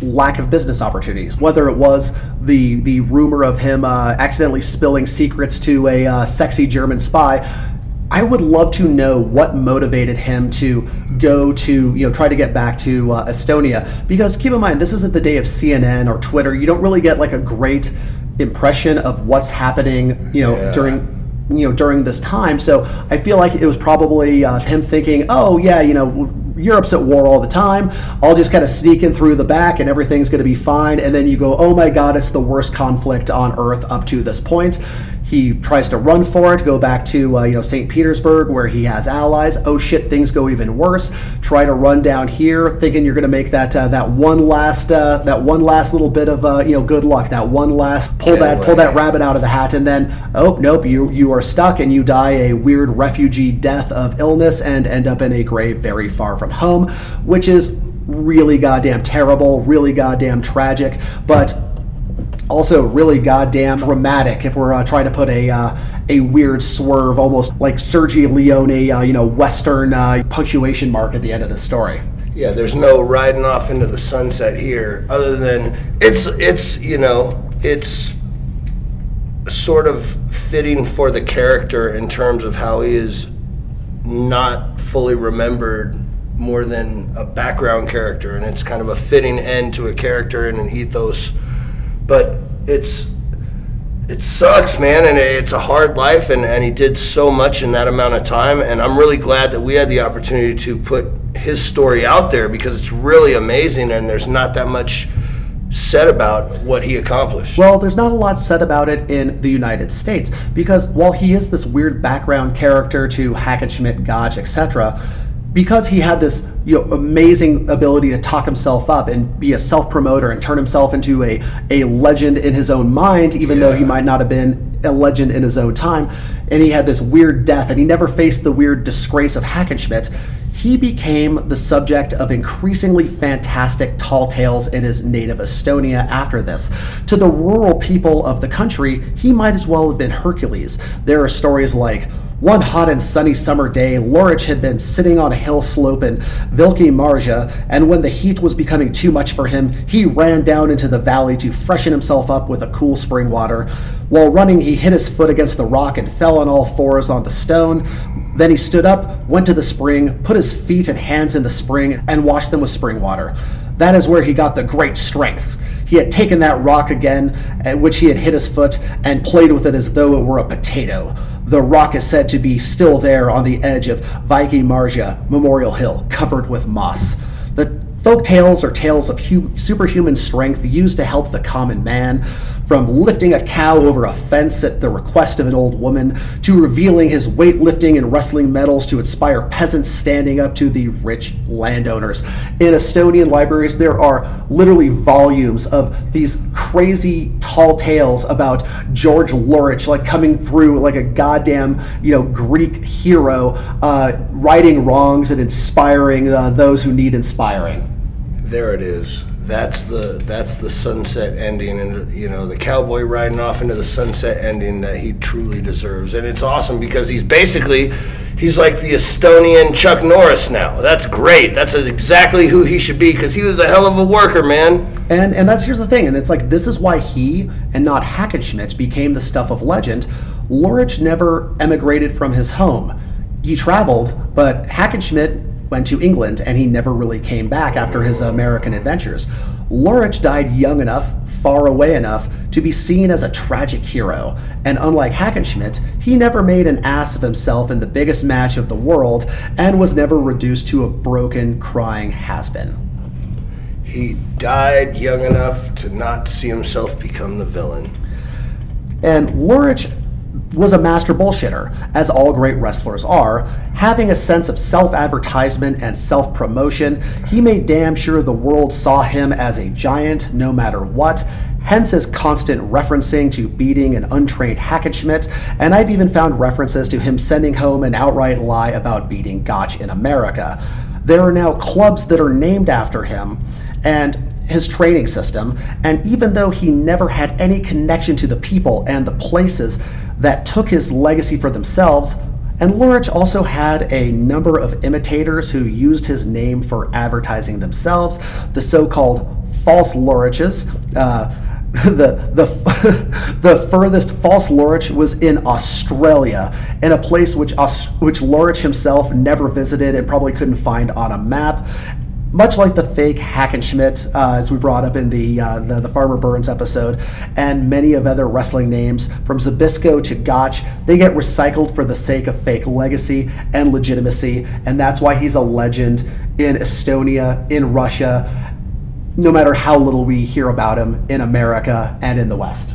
lack of business opportunities, whether it was the the rumor of him uh, accidentally spilling secrets to a uh, sexy German spy, I would love to know what motivated him to go to, you know, try to get back to uh, Estonia. Because keep in mind, this isn't the day of C N N or Twitter. You don't really get like a great impression of what's happening, you know, yeah. during, you know, during this time. So I feel like it was probably uh, him thinking, oh yeah, you know, Europe's at war all the time. I'll just kind of sneak in through the back and everything's going to be fine. And then you go, oh my God, it's the worst conflict on earth up to this point. He tries to run for it, go back to uh, you know Saint Petersburg where he has allies. Oh shit, things go even worse. Try to run down here, thinking you're going to make that uh, that one last uh, that one last little bit of uh, you know good luck. That one last pull yeah, that right. pull that rabbit out of the hat, and then oh nope, you you are stuck and you die a weird refugee death of illness and end up in a grave very far from home, which is really goddamn terrible, really goddamn tragic, but also really goddamn dramatic if we're uh, trying to put a uh, a weird swerve, almost like Sergio Leone, uh, you know, Western uh, punctuation mark at the end of the story. Yeah, there's no riding off into the sunset here, other than it's it's you know it's sort of fitting for the character in terms of how he is not fully remembered more than a background character, and it's kind of a fitting end to a character and an ethos. But it's it sucks, man, and it's a hard life, and, and he did so much in that amount of time, and I'm really glad that we had the opportunity to put his story out there because it's really amazing, and there's not that much said about what he accomplished. Well, there's not a lot said about it in the United States because while he is this weird background character to Hackenschmidt, Gotch, et cetera, because he had this, you know, amazing ability to talk himself up and be a self-promoter and turn himself into a, a legend in his own mind, even yeah. though he might not have been a legend in his own time, and he had this weird death, and he never faced the weird disgrace of Hackenschmidt, he became the subject of increasingly fantastic tall tales in his native Estonia after this. To the rural people of the country, he might as well have been Hercules. There are stories like, one hot and sunny summer day, Lurich had been sitting on a hill slope in Vikingmarja, and when the heat was becoming too much for him, he ran down into the valley to freshen himself up with a cool spring water. While running, he hit his foot against the rock and fell on all fours on the stone. Then he stood up, went to the spring, put his feet and hands in the spring, and washed them with spring water. That is where he got the great strength. He had taken that rock again, at which he had hit his foot, and played with it as though it were a potato. The rock is said to be still there on the edge of Vikingmarja Memorial Hill, covered with moss. The folk tales are tales of hum- superhuman strength used to help the common man, from lifting a cow over a fence at the request of an old woman, to revealing his weightlifting and wrestling medals to inspire peasants standing up to the rich landowners. In Estonian libraries, there are literally volumes of these crazy tall tales about Georg Lurich, like coming through like a goddamn, you know, Greek hero, uh, righting wrongs and inspiring uh, those who need inspiring. There it is. that's the that's the sunset ending, and you know, the cowboy riding off into the sunset ending that he truly deserves. And it's awesome because he's basically he's like the Estonian Chuck Norris now. That's great. That's exactly who he should be, because he was a hell of a worker, man. And and that's here's the thing, and it's like, this is why he and not Hackenschmidt became the stuff of legend. Lurich never emigrated from his home. He traveled, but Hackenschmidt went to England, and he never really came back after his American adventures. Lurich died young enough, far away enough, to be seen as a tragic hero. And unlike Hackenschmidt, he never made an ass of himself in the biggest match of the world, and was never reduced to a broken, crying has-been. He died young enough to not see himself become the villain. And Lurich was a master bullshitter, as all great wrestlers are. Having a sense of self-advertisement and self-promotion, he made damn sure the world saw him as a giant no matter what, hence his constant referencing to beating an untrained Hackenschmidt, and I've even found references to him sending home an outright lie about beating Gotch in America. There are now clubs that are named after him, and his training system, and even though he never had any connection to the people and the places that took his legacy for themselves, and Lurich also had a number of imitators who used his name for advertising themselves, the so-called false Luriches. Uh, the the the furthest false Lurich was in Australia, in a place which, which Lurich himself never visited and probably couldn't find on a map. Much like the fake Hackenschmidt, uh, as we brought up in the, uh, the the Farmer Burns episode, and many of other wrestling names, from Zbyszko to Gotch, they get recycled for the sake of fake legacy and legitimacy, and that's why he's a legend in Estonia, in Russia, no matter how little we hear about him in America and in the West.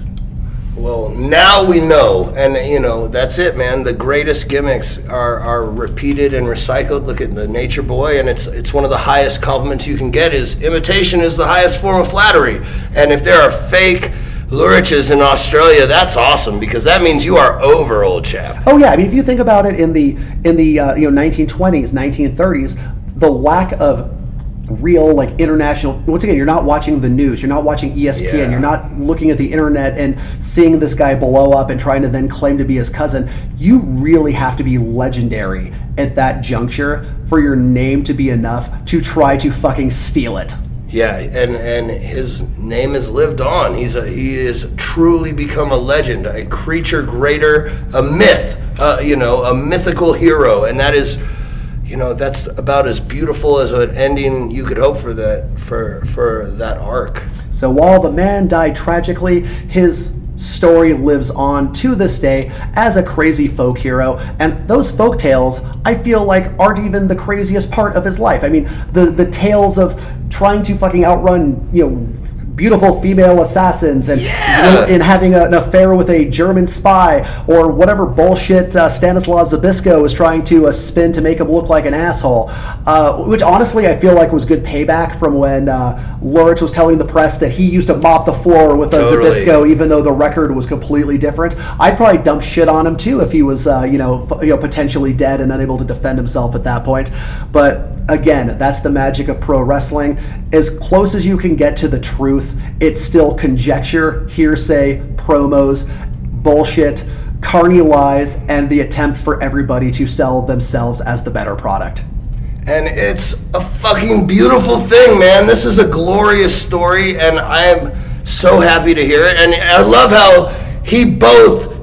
Well, now we know, and you know, that's it, man. The greatest gimmicks are, are repeated and recycled. Look at the Nature Boy, and it's it's one of the highest compliments you can get is imitation is the highest form of flattery. And if there are fake Luriches in Australia, that's awesome, because that means you are over, old chap. Oh yeah, I mean, if you think about it, in the in the uh, you know nineteen twenties, nineteen thirties, the lack of real, like, international, once again, you're not watching the news, you're not watching E S P N, yeah. You're not looking at the internet and seeing this guy blow up and trying to then claim to be his cousin. You really have to be legendary at that juncture for your name to be enough to try to fucking steal it. Yeah, and and his name has lived on. He's a, he is truly become a legend, a creature greater, a myth, uh, you know, a mythical hero, and that is, you know, that's about as beautiful as an ending you could hope for that for for that arc. So while the man died tragically, his story lives on to this day as a crazy folk hero, and those folk tales, I feel like, aren't even the craziest part of his life. I mean, the the tales of trying to fucking outrun, you know, beautiful female assassins, and yeah. and having a, an affair with a German spy, or whatever bullshit uh, Stanislaus Zbyszko was trying to uh, spin to make him look like an asshole, uh, which honestly I feel like was good payback from when uh, Lurich was telling the press that he used to mop the floor with uh, totally. Zbyszko, even though the record was completely different. I'd probably dump shit on him too if he was uh, you know f- you know potentially dead and unable to defend himself at that point. But again, that's the magic of pro wrestling. As close as you can get to the truth, it's still conjecture, hearsay, promos, bullshit, carny lies, and the attempt for everybody to sell themselves as the better product. And it's a fucking beautiful thing, man. This is a glorious story, and I'm so happy to hear it. And I love how he both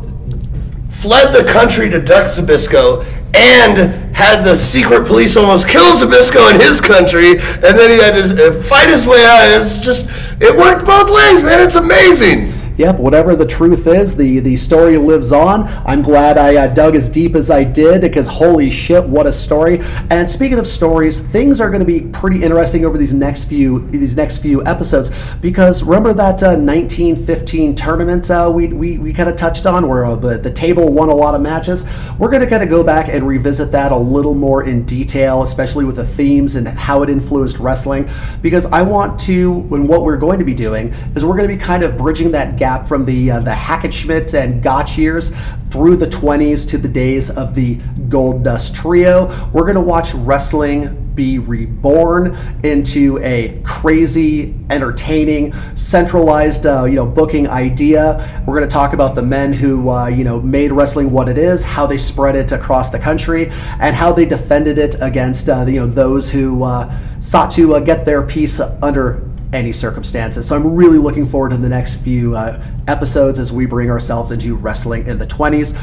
fled the country to duck Zbyszko and had the secret police almost kill Zbyszko in his country, and then he had to fight his way out. It's just, it worked both ways, man. It's amazing. Yep, whatever the truth is, the, the story lives on. I'm glad I uh, dug as deep as I did, because holy shit, what a story. And speaking of stories, things are going to be pretty interesting over these next few these next few episodes, because remember that uh, nineteen fifteen tournament uh, we we, we kind of touched on, where uh, the, the table won a lot of matches? We're going to kind of go back and revisit that a little more in detail, especially with the themes and how it influenced wrestling, because I want to, and what we're going to be doing, is we're going to be kind of bridging that gap from the uh, the Hackenschmidt and Gotch years through the twenties to the days of the Gold Dust Trio. We're going to watch wrestling be reborn into a crazy, entertaining, centralized, uh, you know, booking idea. We're going to talk about the men who, uh, you know, made wrestling what it is, how they spread it across the country, and how they defended it against, uh, you know, those who uh, sought to uh, get their piece under any circumstances. So I'm really looking forward to the next few uh, episodes as we bring ourselves into wrestling in the twenties.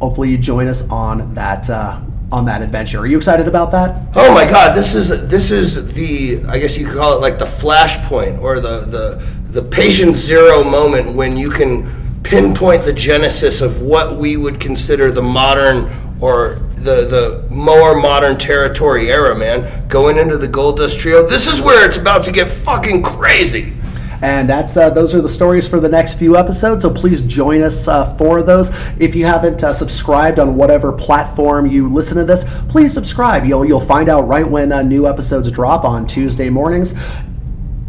Hopefully you join us on that uh, on that adventure. Are you excited about that? Oh my God, this is this is the, I guess you could call it like the flashpoint or the the the patient zero moment when you can pinpoint the genesis of what we would consider the modern or the the more modern territory era, man. Going into the Goldust Trio, this is where it's about to get fucking crazy. And that's uh, those are the stories for the next few episodes, so please join us uh, for those. If you haven't uh, subscribed on whatever platform you listen to this, please subscribe. You'll you'll find out right when uh, new episodes drop on Tuesday mornings.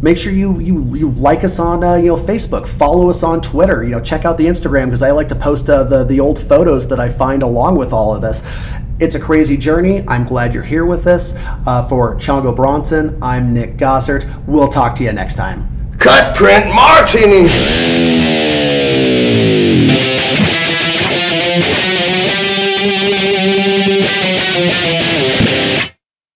Make sure you you, you like us on uh, you know Facebook, follow us on Twitter, you know check out the Instagram, because I like to post uh, the the old photos that I find along with all of this. It's a crazy journey. I'm glad you're here with us. Uh, for Chongo Bronson, I'm Nick Gossert. We'll talk to you next time. Cut print martini!